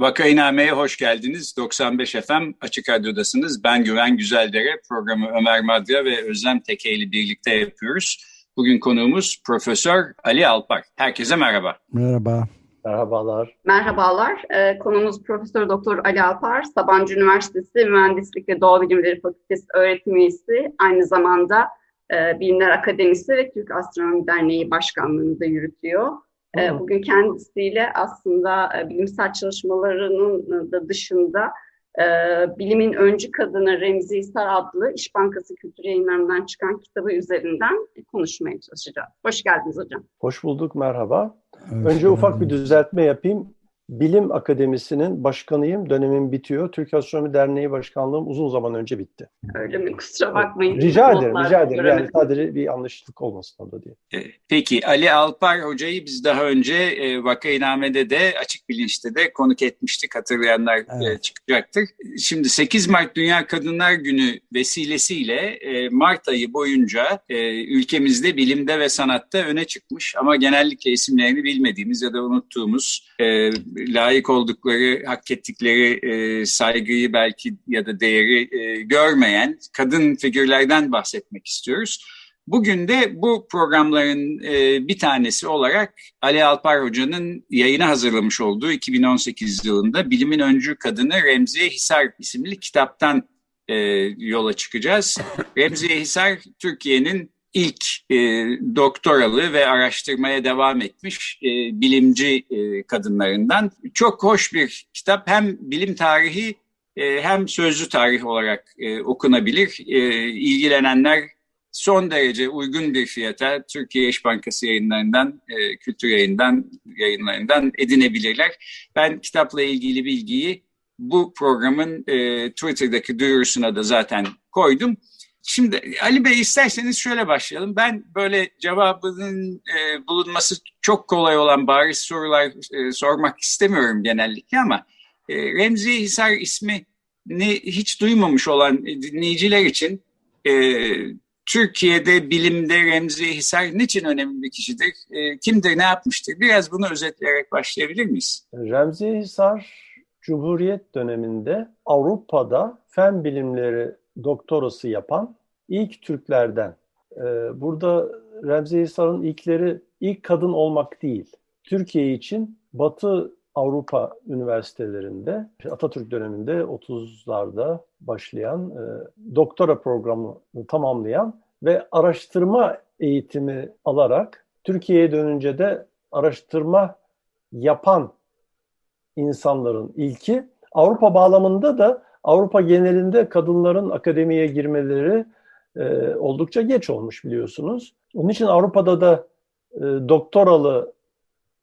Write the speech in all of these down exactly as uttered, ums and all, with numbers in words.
Vakayiname'ye hoş geldiniz. doksan beş F M Açık Radyo'dasınız. Ben Güven Güzeldere. Programı Ömer Madra ve Özlem Tekin ile birlikte yapıyoruz. Bugün konuğumuz Profesör Ali Alpar. Herkese merhaba. Merhaba. Merhabalar. Merhabalar. Ee, konuğumuz Profesör Doktor Ali Alpar. Sabancı Üniversitesi Mühendislik ve Doğa Bilimleri Fakültesi öğretim üyesi. Aynı zamanda e, Bilimler Akademisi ve Türk Astronomi Derneği Başkanlığı'nda yürütüyor. Bugün kendisiyle aslında bilimsel çalışmalarının da dışında bilimin öncü kadını Remziye Hisar adlı İş Bankası Kültür Yayınlarından çıkan kitabı üzerinden konuşmaya çalışacağız. Hoş geldiniz hocam. Hoş bulduk, merhaba. Evet, önce evet. Ufak bir düzeltme yapayım. Bilim Akademisi'nin başkanıyım, dönemim bitiyor. Türk Astronomi Derneği Başkanlığım uzun zaman önce bitti. Öyle mi? Kusura bakmayın. Rica ederim, rica ederim. Yani sadece bir anlaşılık olmasın da diye. Peki, Ali Alpar Hoca'yı biz daha önce e, Vakayiname'de de, Açık Bilinç'te de konuk etmiştik. Hatırlayanlar evet. e, çıkacaktır. Şimdi sekiz Mart Dünya Kadınlar Günü vesilesiyle e, Mart ayı boyunca e, ülkemizde bilimde ve sanatta öne çıkmış ama genellikle isimlerini bilmediğimiz ya da unuttuğumuz e, layık oldukları, hak ettikleri e, saygıyı belki ya da değeri e, görmeyen kadın figürlerden bahsetmek istiyoruz. Bugün de bu programların e, bir tanesi olarak Ali Alpar Hoca'nın yayına hazırlamış olduğu iki bin on sekiz yılında Bilimin Öncü Kadını Remziye Hisar isimli kitaptan e, yola çıkacağız. Remziye Hisar, Türkiye'nin İlk e, doktoralı ve araştırmaya devam etmiş e, bilimci e, kadınlarından. Çok hoş bir kitap. Hem bilim tarihi e, hem sözlü tarih olarak e, okunabilir. E, ilgilenenler son derece uygun bir fiyata Türkiye İş Bankası yayınlarından, e, kültür yayından, yayınlarından edinebilirler. Ben kitapla ilgili bilgiyi bu programın e, Twitter'daki duyurusuna da zaten koydum. Şimdi Ali Bey, isterseniz şöyle başlayalım. Ben böyle cevabının e, bulunması çok kolay olan bariz sorular e, sormak istemiyorum genellikle ama e, Remziye Hisar ismini hiç duymamış olan dinleyiciler için e, Türkiye'de bilimde Remziye Hisar niçin önemli bir kişidir, e, kimdir, ne yapmıştır? Biraz bunu özetleyerek başlayabilir miyiz? Remziye Hisar, Cumhuriyet döneminde Avrupa'da fen bilimleri doktorası yapan ilk Türklerden. Ee, burada Remziye Hisar'ın ilkleri ilk kadın olmak değil. Türkiye için Batı Avrupa üniversitelerinde Atatürk döneminde otuzlarda başlayan e, doktora programını tamamlayan ve araştırma eğitimi alarak Türkiye'ye dönünce de araştırma yapan insanların ilki. Avrupa bağlamında da Avrupa genelinde kadınların akademiye girmeleri e, oldukça geç olmuş, biliyorsunuz. Onun için Avrupa'da da e, doktoralı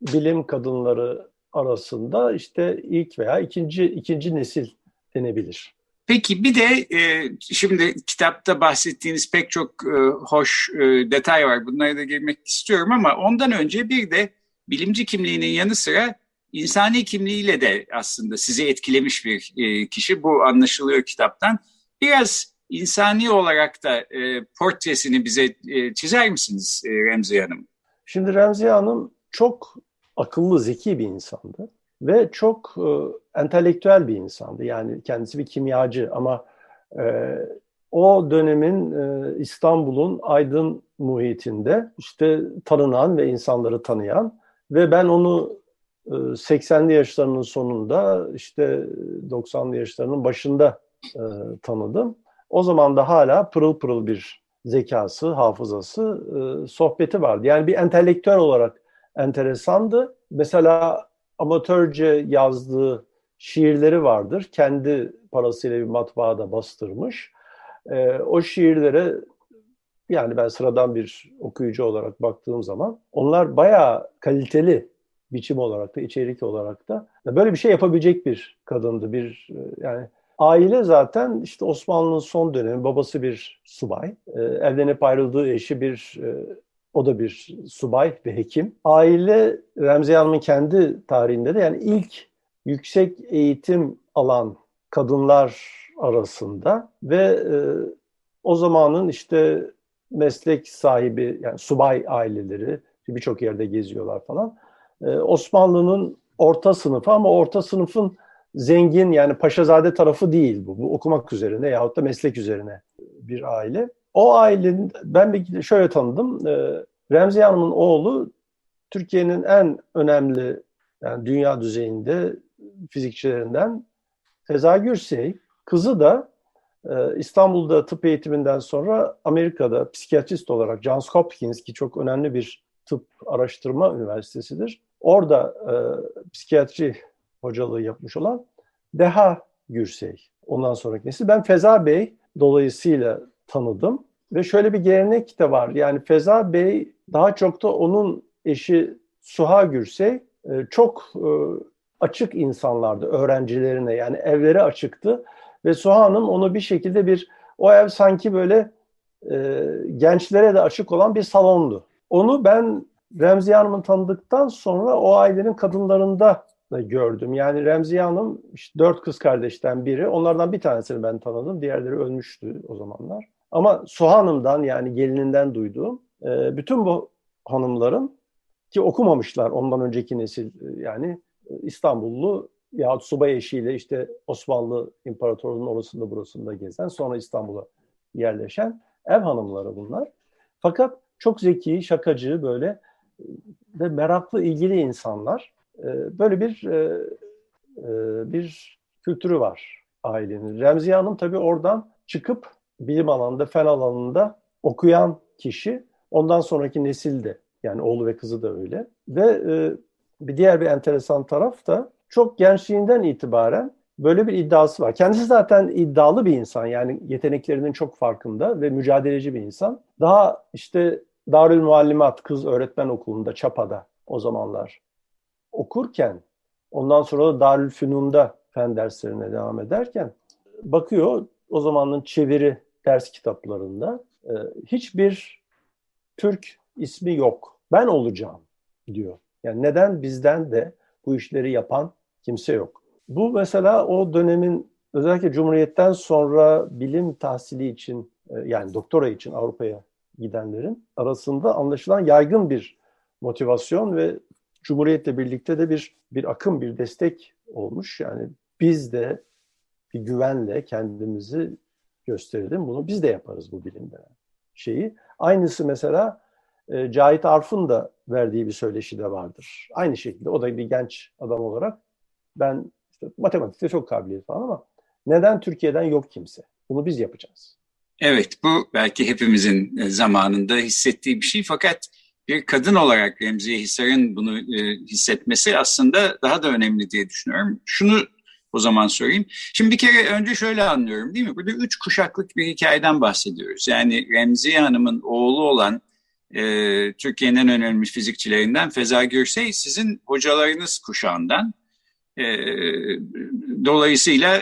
bilim kadınları arasında işte ilk veya ikinci ikinci nesil denebilir. Peki bir de e, şimdi kitapta bahsettiğiniz pek çok e, hoş e, detay var. Bunlara da girmek istiyorum ama ondan önce bir de bilimci kimliğinin yanı sıra İnsani kimliğiyle de aslında sizi etkilemiş bir kişi, bu anlaşılıyor kitaptan. Biraz insani olarak da portresini bize çizer misiniz Remziye Hanım? Şimdi Remziye Hanım çok akıllı, zeki bir insandı ve çok entelektüel bir insandı. Yani kendisi bir kimyacı ama o dönemin İstanbul'un aydın muhitinde işte tanınan ve insanları tanıyan ve ben onu seksenli yaşlarının sonunda işte doksanlı yaşlarının başında e, tanıdım. O zaman da hala pırıl pırıl bir zekası, hafızası, e, sohbeti vardı. Yani bir entelektüel olarak enteresandı. Mesela amatörce yazdığı şiirleri vardır. Kendi parasıyla bir matbaada bastırmış. E, o şiirlere yani ben sıradan bir okuyucu olarak baktığım zaman onlar bayağı kaliteli biçim olarak da, içerik olarak da böyle bir şey yapabilecek bir kadındı. Bir yani aile zaten işte Osmanlı'nın son dönemi, babası bir subay, evlenip ayrıldığı eşi bir, o da bir subay ve hekim. Aile Remziye Hanım'ın kendi tarihinde de yani ilk yüksek eğitim alan kadınlar arasında ve o zamanın işte meslek sahibi yani subay aileleri birçok yerde geziyorlar falan. Osmanlı'nın orta sınıfı ama orta sınıfın zengin yani paşazade tarafı değil bu. Bu okumak üzerine yahut da meslek üzerine bir aile. O ailenin ben şöyle tanıdım. Remziye Hanım'ın oğlu Türkiye'nin en önemli yani dünya düzeyinde fizikçilerinden Feza Gürsey. Kızı da İstanbul'da tıp eğitiminden sonra Amerika'da psikiyatrist olarak Johns Hopkins ki çok önemli bir tıp araştırma üniversitesidir. Orada e, psikiyatri hocalığı yapmış olan Deha Gürsey. Ondan sonraki nesil. Ben Feza Bey dolayısıyla tanıdım. Ve şöyle bir gelenek de var. Yani Feza Bey daha çok da onun eşi Suha Gürsey e, çok e, açık insanlardı öğrencilerine. Yani evleri açıktı. Ve Suha Hanım onu bir şekilde bir o ev sanki böyle e, gençlere de açık olan bir salondu. Onu ben Remziye Hanım'ı tanıdıktan sonra o ailenin kadınlarında da gördüm. Yani Remziye Hanım işte dört kız kardeşten biri. Onlardan bir tanesini ben tanıdım. Diğerleri ölmüştü o zamanlar. Ama Suha Hanım'dan yani gelininden duyduğum bütün bu hanımların ki okumamışlar ondan önceki nesil yani İstanbullu yahut subay eşiyle işte Osmanlı İmparatorluğu'nun orasında burasında gezen sonra İstanbul'a yerleşen ev hanımları bunlar. Fakat çok zeki, şakacı böyle ve meraklı, ilgili insanlar. Böyle bir bir kültürü var ailenin. Remziye Hanım tabii oradan çıkıp bilim alanında, fen alanında okuyan kişi. Ondan sonraki nesil de yani oğlu ve kızı da öyle. Ve bir diğer bir enteresan taraf da çok gençliğinden itibaren böyle bir iddiası var. Kendisi zaten iddialı bir insan. Yani yeteneklerinin çok farkında ve mücadeleci bir insan. Daha işte Darül Muallimat Kız Öğretmen Okulu'nda, Çapa'da o zamanlar okurken, ondan sonra da Darülfünun'da fen derslerine devam ederken bakıyor o zamanın çeviri ders kitaplarında hiçbir Türk ismi yok. Ben olacağım diyor. Yani neden bizden de bu işleri yapan kimse yok? Bu mesela o dönemin özellikle Cumhuriyet'ten sonra bilim tahsili için yani doktora için Avrupa'ya gidenlerin arasında anlaşılan yaygın bir motivasyon ve Cumhuriyet'le birlikte de bir bir akım, bir destek olmuş. Yani biz de bir güvenle kendimizi gösterelim. Bunu biz de yaparız bu bilimde şeyi. Aynısı mesela Cahit Arf'ın da verdiği bir söyleşi de vardır. Aynı şekilde o da bir genç adam olarak ben İşte matematikte çok kabiliyet falan ama neden Türkiye'den yok kimse? Bunu biz yapacağız. Evet, bu belki hepimizin zamanında hissettiği bir şey. Fakat bir kadın olarak Remziye Hisar'ın bunu hissetmesi aslında daha da önemli diye düşünüyorum. Şunu o zaman söyleyeyim. Şimdi bir kere önce şöyle anlıyorum değil mi? Burada üç kuşaklık bir hikayeden bahsediyoruz. Yani Remziye Hanım'ın oğlu olan e, Türkiye'nin en önemli fizikçilerinden Feza Gürsey sizin hocalarınız kuşağından. Dolayısıyla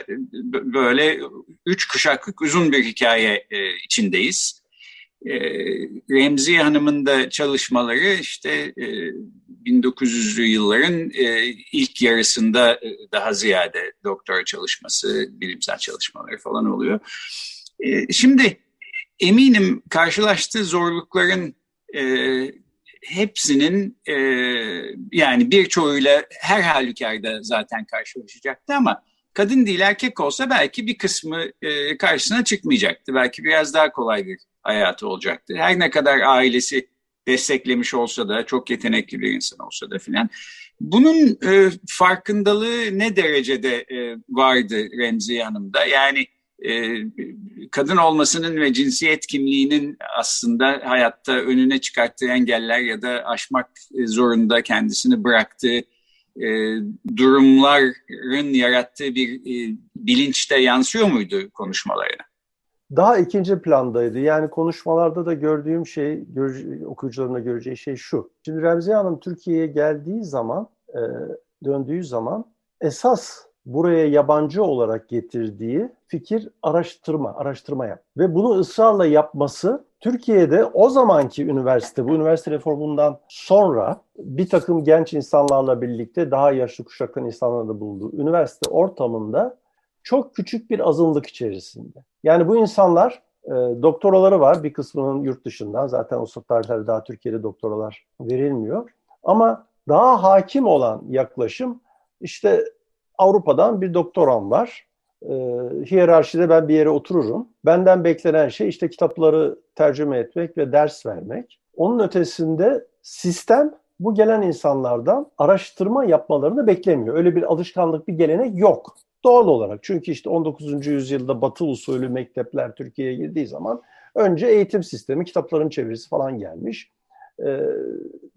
böyle üç kuşaklık uzun bir hikaye içindeyiz. Remziye Hanım'ın da çalışmaları işte bin dokuz yüzlü yılların ilk yarısında daha ziyade doktora çalışması, bilimsel çalışmaları falan oluyor. Şimdi eminim karşılaştığı zorlukların hepsinin e, yani birçoğuyla her halükarda zaten karşılaşacaktı ama kadın değil erkek olsa belki bir kısmı e, karşısına çıkmayacaktı. Belki biraz daha kolay bir hayatı olacaktı. Her ne kadar ailesi desteklemiş olsa da çok yetenekli bir insan olsa da filan. Bunun e, farkındalığı ne derecede e, vardı Remziye Hanım'da? Yani kadın olmasının ve cinsiyet kimliğinin aslında hayatta önüne çıkarttığı engeller ya da aşmak zorunda kendisini bıraktığı durumların yarattığı bir bilinçte yansıyor muydu konuşmalarına? daha ikinci plandaydı. Yani konuşmalarda da gördüğüm şey, göre, okuyucularına göreceği şey şu. Şimdi Remziye Hanım Türkiye'ye geldiği zaman, e, döndüğü zaman esas buraya yabancı olarak getirdiği fikir araştırma, araştırma yap. Ve bunu ısrarla yapması Türkiye'de o zamanki üniversite, bu üniversite reformundan sonra bir takım genç insanlarla birlikte daha yaşlı kuşaktan insanları da bulduğu üniversite ortamında çok küçük bir azınlık içerisinde. Yani bu insanlar e, doktoraları var, bir kısmının yurt dışından, zaten o statlarda daha Türkiye'de doktoralar verilmiyor. Ama daha hakim olan yaklaşım işte Avrupa'dan bir doktoram var. E, hiyerarşide ben bir yere otururum. Benden beklenen şey işte kitapları tercüme etmek ve ders vermek. Onun ötesinde sistem bu gelen insanlardan araştırma yapmalarını beklemiyor. Öyle bir alışkanlık, bir gelenek yok. Doğal olarak, çünkü işte on dokuzuncu yüzyılda Batı usulü mektepler Türkiye'ye girdiği zaman önce eğitim sistemi, kitapların çevirisi falan gelmiş. Ee,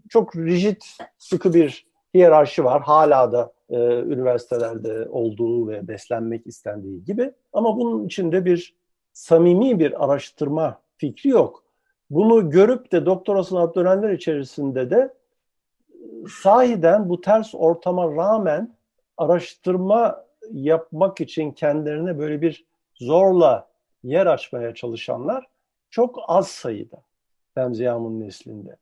çok rigid, sıkı bir hiyerarşi var. Hala da e, üniversitelerde olduğu ve beslenmek istendiği gibi. Ama bunun içinde bir samimi bir araştırma fikri yok. Bunu görüp de doktorasını alıp dönenler içerisinde de sahiden bu ters ortama rağmen araştırma yapmak için kendilerine böyle bir zorla yer açmaya çalışanlar çok az sayıda Remziye Hanım'ın neslinde.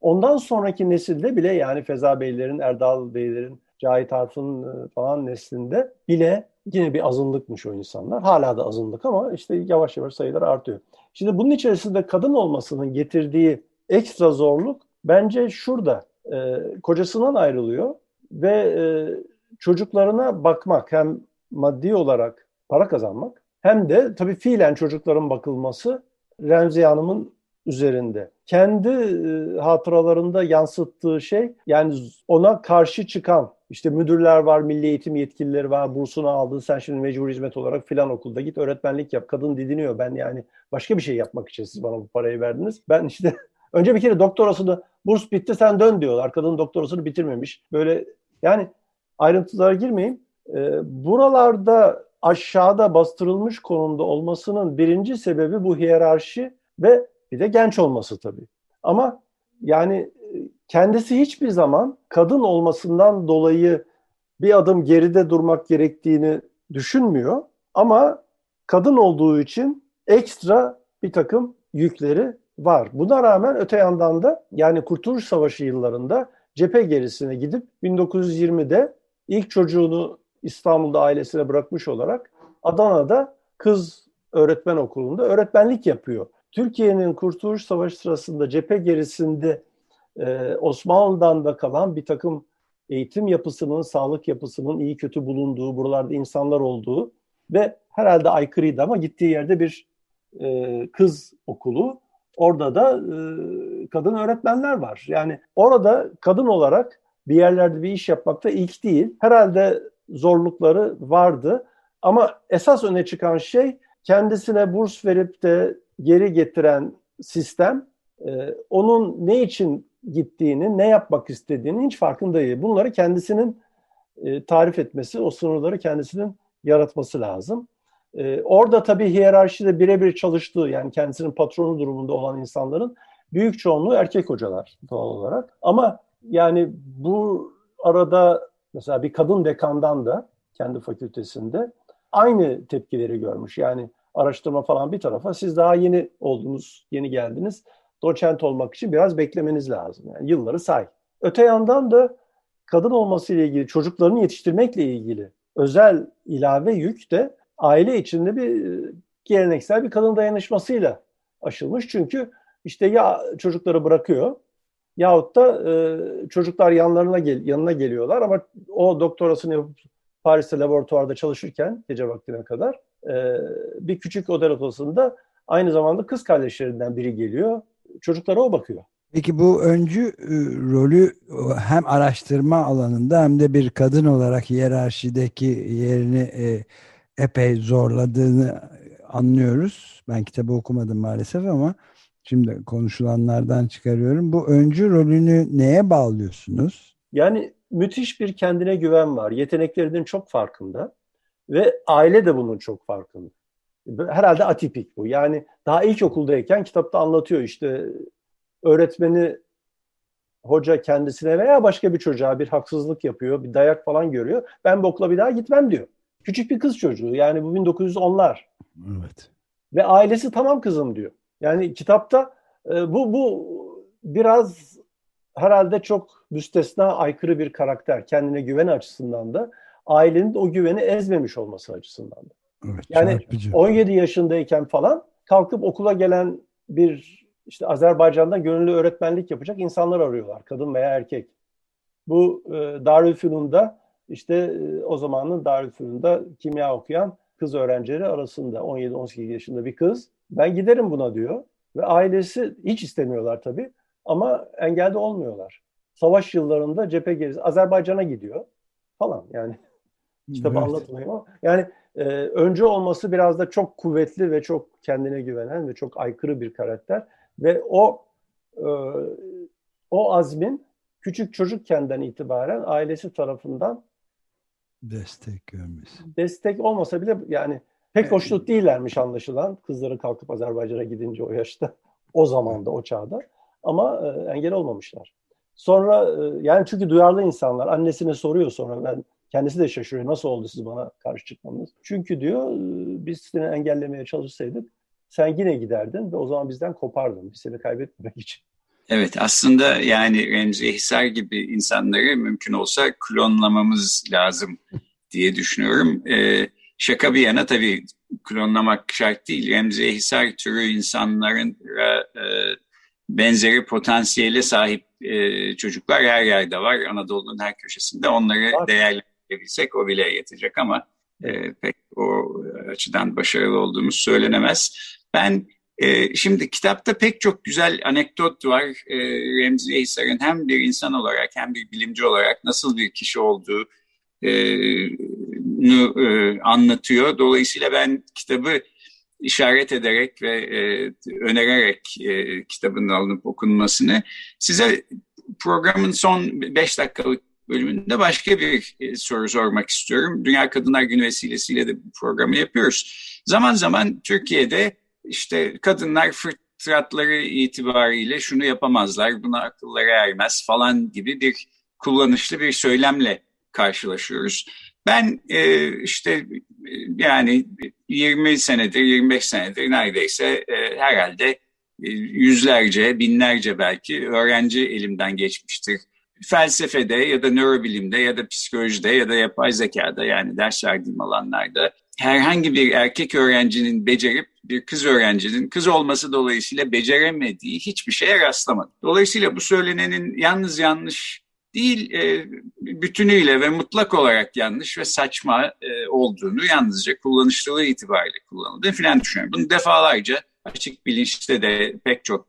Ondan sonraki nesilde bile, yani Feza Beylerin, Erdal Beylerin, Cahit Arf'ın falan neslinde bile yine bir azınlıkmış o insanlar. Hala da azınlık ama işte yavaş yavaş sayılar artıyor. Şimdi bunun içerisinde kadın olmasının getirdiği ekstra zorluk bence şurada. E, kocasından ayrılıyor ve e, çocuklarına bakmak, hem maddi olarak para kazanmak hem de tabii fiilen çocukların bakılması Remziye Hanım'ın üzerinde. Kendi e, hatıralarında yansıttığı şey, yani ona karşı çıkan işte müdürler var, milli eğitim yetkilileri var, bursunu aldın sen şimdi mecbur hizmet olarak filan okulda git öğretmenlik yap. Kadın didiniyor, ben yani başka bir şey yapmak için siz bana bu parayı verdiniz. Ben işte önce bir kere doktorasını, burs bitti sen dön diyorlar. Kadın doktorasını bitirmemiş. Böyle yani ayrıntılara girmeyeyim. E, buralarda aşağıda bastırılmış konumda olmasının birinci sebebi bu hiyerarşi ve bir de genç olması tabii. Ama yani kendisi hiçbir zaman kadın olmasından dolayı bir adım geride durmak gerektiğini düşünmüyor. Ama kadın olduğu için ekstra bir takım yükleri var. Buna rağmen öte yandan da yani Kurtuluş Savaşı yıllarında cephe gerisine gidip bin dokuz yüz yirmide İlk çocuğunu İstanbul'da ailesine bırakmış olarak Adana'da kız öğretmen okulunda öğretmenlik yapıyor. Türkiye'nin Kurtuluş Savaşı sırasında cephe gerisinde e, Osmanlı'dan da kalan bir takım eğitim yapısının, sağlık yapısının iyi kötü bulunduğu, buralarda insanlar olduğu ve herhalde aykırıydı ama gittiği yerde bir e, kız okulu. Orada da e, kadın öğretmenler var. Yani orada kadın olarak bir yerlerde bir iş yapmakta ilk değil. Herhalde zorlukları vardı. Ama esas öne çıkan şey kendisine burs verip de geri getiren sistem, e, onun ne için gittiğini, ne yapmak istediğini hiç farkında değil. Bunları kendisinin e, tarif etmesi, o sınırları kendisinin yaratması lazım. E, orada tabii hiyerarşide birebir çalıştığı, yani kendisinin patronu durumunda olan insanların büyük çoğunluğu erkek hocalar doğal olarak. Ama yani bu arada mesela bir kadın dekandan da kendi fakültesinde aynı tepkileri görmüş. Yani araştırma falan bir tarafa, siz daha yeni oldunuz, yeni geldiniz. Doçent olmak için biraz beklemeniz lazım. Yani yılları say. Öte yandan da kadın olmasıyla ilgili, çocuklarını yetiştirmekle ilgili özel ilave yük de aile içinde bir geleneksel bir kadın dayanışmasıyla aşılmış. Çünkü işte ya çocukları bırakıyor, yahut da e, çocuklar yanlarına gel, yanına geliyorlar ama o doktorasını yapıp Paris'te laboratuvarda çalışırken gece vaktine kadar e, bir küçük otel odasında aynı zamanda kız kardeşlerinden biri geliyor. Çocuklara o bakıyor. Peki bu öncü e, rolü hem araştırma alanında hem de bir kadın olarak hiyerarşideki yerini e, epey zorladığını anlıyoruz. Ben kitabı okumadım maalesef ama şimdi konuşulanlardan çıkarıyorum. Bu öncü rolünü neye bağlıyorsunuz? Yani müthiş bir kendine güven var. Yeteneklerinin çok farkında ve aile de bunun çok farkında. herhalde atipik bu. Yani daha ilkokuldayken kitapta anlatıyor, işte öğretmeni, hoca kendisine veya başka bir çocuğa bir haksızlık yapıyor, bir dayak falan görüyor. Ben bu okula bir daha gitmem diyor. Küçük bir kız çocuğu, yani bu bin dokuz yüz onlar. Evet. Ve ailesi tamam kızım diyor. Yani kitapta bu bu biraz herhalde çok müstesna, aykırı bir karakter. Kendine güven açısından da, ailenin o güveni ezmemiş olması açısından da. Evet, yani çarpıcı. on yedi yaşındayken falan kalkıp okula gelen bir, işte Azerbaycan'da gönüllü öğretmenlik yapacak insanlar arıyorlar. Kadın veya erkek. Bu e, Darülfünun'da, işte e, o zamanın Darülfünun'da kimya okuyan kız öğrencileri arasında on yedi on sekiz yaşında bir kız. Ben giderim buna diyor. Ve ailesi hiç istemiyorlar tabii. Ama engelde olmuyorlar. Savaş yıllarında cephe gerisi Azerbaycan'a gidiyor falan yani. Kitap evet. Anlatılıyor ama yani e, önce olması biraz da çok kuvvetli ve çok kendine güvenen ve çok aykırı bir karakter. Ve o e, o azmin küçük çocukkenden itibaren ailesi tarafından destek görmesi. Destek olmasa bile yani pek evet. Hoşnut değillermiş anlaşılan. Kızları kalkıp Azerbaycan'a gidince o yaşta, o zamanda, o çağda. Ama e, engel olmamışlar. Sonra e, yani çünkü duyarlı insanlar, annesine soruyor sonra, ben kendisi de şaşırıyor. Nasıl oldu siz bana karşı çıkmanız? Çünkü diyor, biz seni engellemeye çalışsaydık sen yine giderdin ve o zaman bizden kopardın. Biz seni kaybetmemek için. Evet, aslında yani Remziye Hisar gibi insanları mümkün olsa klonlamamız lazım diye düşünüyorum. E, şaka bir yana tabii klonlamak şart değil. Remziye Hisar türü insanların e, benzeri potansiyele sahip e, çocuklar her yerde var. Anadolu'nun her köşesinde. Onları var. Değerlendirebilsek o bile yetecek ama e, pek o açıdan başarılı olduğumuz söylenemez. Ben e, şimdi kitapta pek çok güzel anekdot var. E, Remziye Hisar'ın hem bir insan olarak hem bir bilimci olarak nasıl bir kişi olduğunu e, anlatıyor. Dolayısıyla ben kitabı işaret ederek ve e, önererek e, kitabın alınıp okunmasını, size programın son beş dakikalık bölümünde başka bir e, soru sormak istiyorum. Dünya Kadınlar Günü vesilesiyle de bu programı yapıyoruz. Zaman zaman Türkiye'de işte kadınlar fıtratları itibariyle şunu yapamazlar, buna akılları ermez falan gibi bir kullanışlı bir söylemle karşılaşıyoruz. Ben e, işte yani yirmi senedir, yirmi beş senedir neredeyse e, herhalde e, yüzlerce, binlerce belki öğrenci elimden geçmiştir. Felsefede ya da nörobilimde ya da psikolojide ya da yapay zekada, yani ders verdiğim alanlarda herhangi bir erkek öğrencinin becerip bir kız öğrencinin kız olması dolayısıyla beceremediği hiçbir şeye rastlamadım. Dolayısıyla bu söylenenin yalnız yanlış değil, bütünüyle ve mutlak olarak yanlış ve saçma olduğunu, yalnızca kullanışlılığı itibariyle kullanıldığını filan düşünüyorum. Bunu defalarca Açık Bilinç'te de pek çok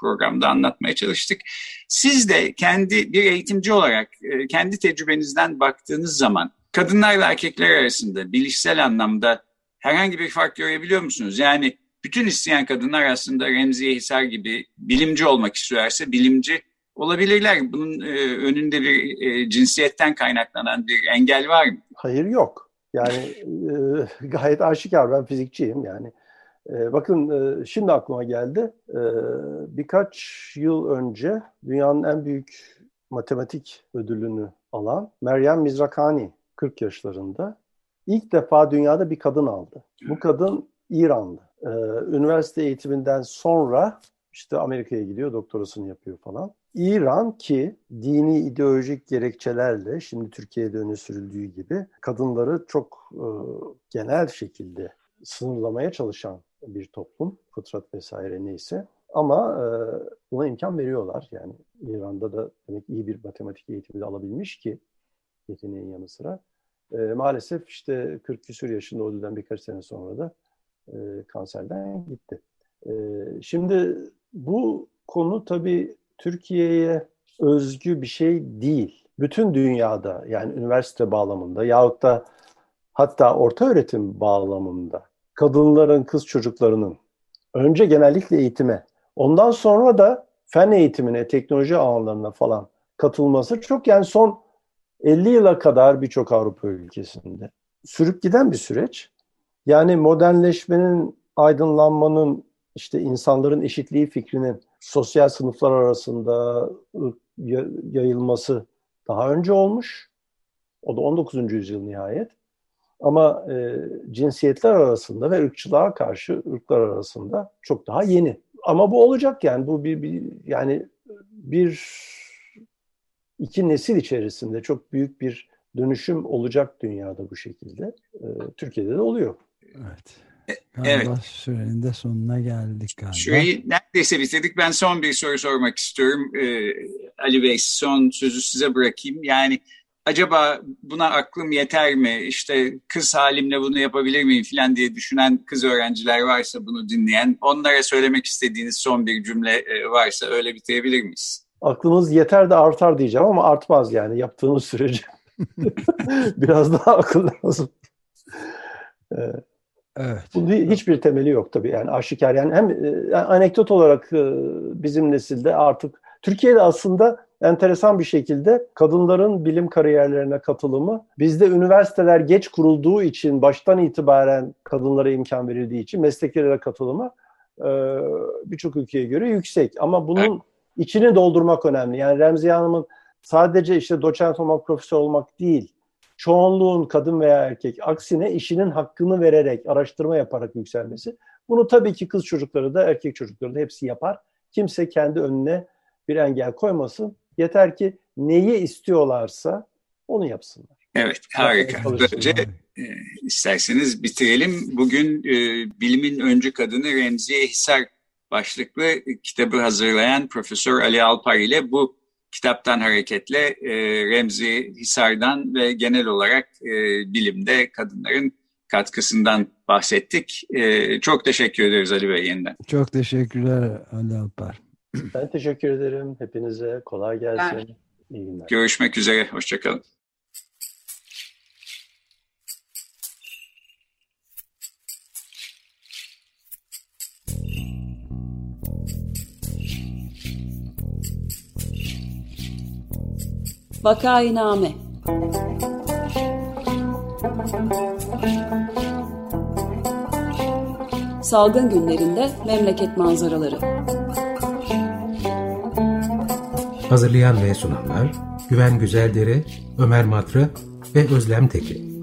programda anlatmaya çalıştık. Siz de kendi bir eğitimci olarak, kendi tecrübenizden baktığınız zaman kadınlarla erkekler arasında bilişsel anlamda herhangi bir fark görebiliyor musunuz? Yani bütün isteyen kadınlar aslında Remziye Hisar gibi bilimci olmak istiyorlarsa bilimci olabilirler. Bunun e, önünde bir e, cinsiyetten kaynaklanan bir engel var mı? Hayır, yok. Yani e, gayet aşikar, ben fizikçiyim yani. E, bakın e, şimdi aklıma geldi. E, birkaç yıl önce dünyanın en büyük matematik ödülünü alan Maryam Mirzakhani kırk yaşlarında ilk defa dünyada bir kadın aldı. Bu kadın İranlı. E, üniversite eğitiminden sonra işte Amerika'ya gidiyor, doktorasını yapıyor falan. İran ki dini ideolojik gerekçelerle, şimdi Türkiye'de öne sürüldüğü gibi, kadınları çok e, genel şekilde sınırlamaya çalışan bir toplum, fıtrat vesaire neyse, ama e, buna imkan veriyorlar. Yani İran'da da demek iyi bir matematik eğitimi de alabilmiş ki yeteneğin yanı sıra. E, maalesef işte kırk küsur yaşında öldüğünden birkaç sene sonra da e, kanserden gitti. E, şimdi bu konu tabii Türkiye'ye özgü bir şey değil. Bütün dünyada, yani üniversite bağlamında yahut da hatta orta öğretim bağlamında kadınların, kız çocuklarının önce genellikle eğitime, ondan sonra da fen eğitimine, teknoloji alanlarına falan katılması çok, yani son elli yıla kadar birçok Avrupa ülkesinde sürüp giden bir süreç. Yani modernleşmenin, aydınlanmanın, işte insanların eşitliği fikrinin sosyal sınıflar arasında yayılması daha önce olmuş. O da on dokuzuncu yüzyıl nihayet. Ama e, cinsiyetler arasında ve ırkçılığa karşı ırklar arasında çok daha yeni. Ama bu olacak yani. Bu bir, bir yani bir iki nesil içerisinde çok büyük bir dönüşüm olacak dünyada bu şekilde. E, Türkiye'de de oluyor. Evet. Galiba evet. Sürenin de sonuna geldik galiba. Süreyi neredeyse bitirdik. Ben son bir soru sormak istiyorum. Ee, Ali Bey, son sözü size bırakayım. Yani acaba buna aklım yeter mi? İşte kız halimle bunu yapabilir miyim falan diye düşünen kız öğrenciler varsa, bunu dinleyen, onlara söylemek istediğiniz son bir cümle varsa öyle bitirebilir miyiz? Aklımız yeter de artar diyeceğim ama artmaz yani yaptığımız sürece. Biraz daha akıl lazım. Evet. Evet. Bunun hiçbir temeli yok tabii yani aşikar. Yani hem yani anekdot olarak bizim nesilde artık Türkiye'de aslında enteresan bir şekilde kadınların bilim kariyerlerine katılımı, bizde üniversiteler geç kurulduğu için, baştan itibaren kadınlara imkan verildiği için mesleklere katılımı birçok ülkeye göre yüksek. Ama bunun evet. içini doldurmak önemli. Yani Remziye Hanım'ın sadece işte doçent olmak, profesör olmak değil, çoğunluğun kadın veya erkek, aksine işinin hakkını vererek, araştırma yaparak yükselmesi. Bunu tabii ki kız çocukları da, erkek çocukları da hepsi yapar. Kimse kendi önüne bir engel koymasın. Yeter ki neyi istiyorlarsa onu yapsınlar. Evet, harika. Böylece e, isterseniz bitirelim. Bugün e, bilimin öncü kadını Remziye Hisar başlıklı kitabı hazırlayan Profesör Ali Alpar ile bu kitaptan hareketle e, Remziye Hisar'dan ve genel olarak e, bilimde kadınların katkısından bahsettik. E, çok teşekkür ederiz Ali Bey yeniden. Çok teşekkürler Ali Alpar. Ben teşekkür ederim. Hepinize kolay gelsin. Evet. İyi günler. Görüşmek üzere. Hoşçakalın. Vakayiname. Salgın günlerinde memleket manzaraları. Hazırlayan ve sunanlar Güven Güzeldere, Ömer Madra ve Özlem Tekin.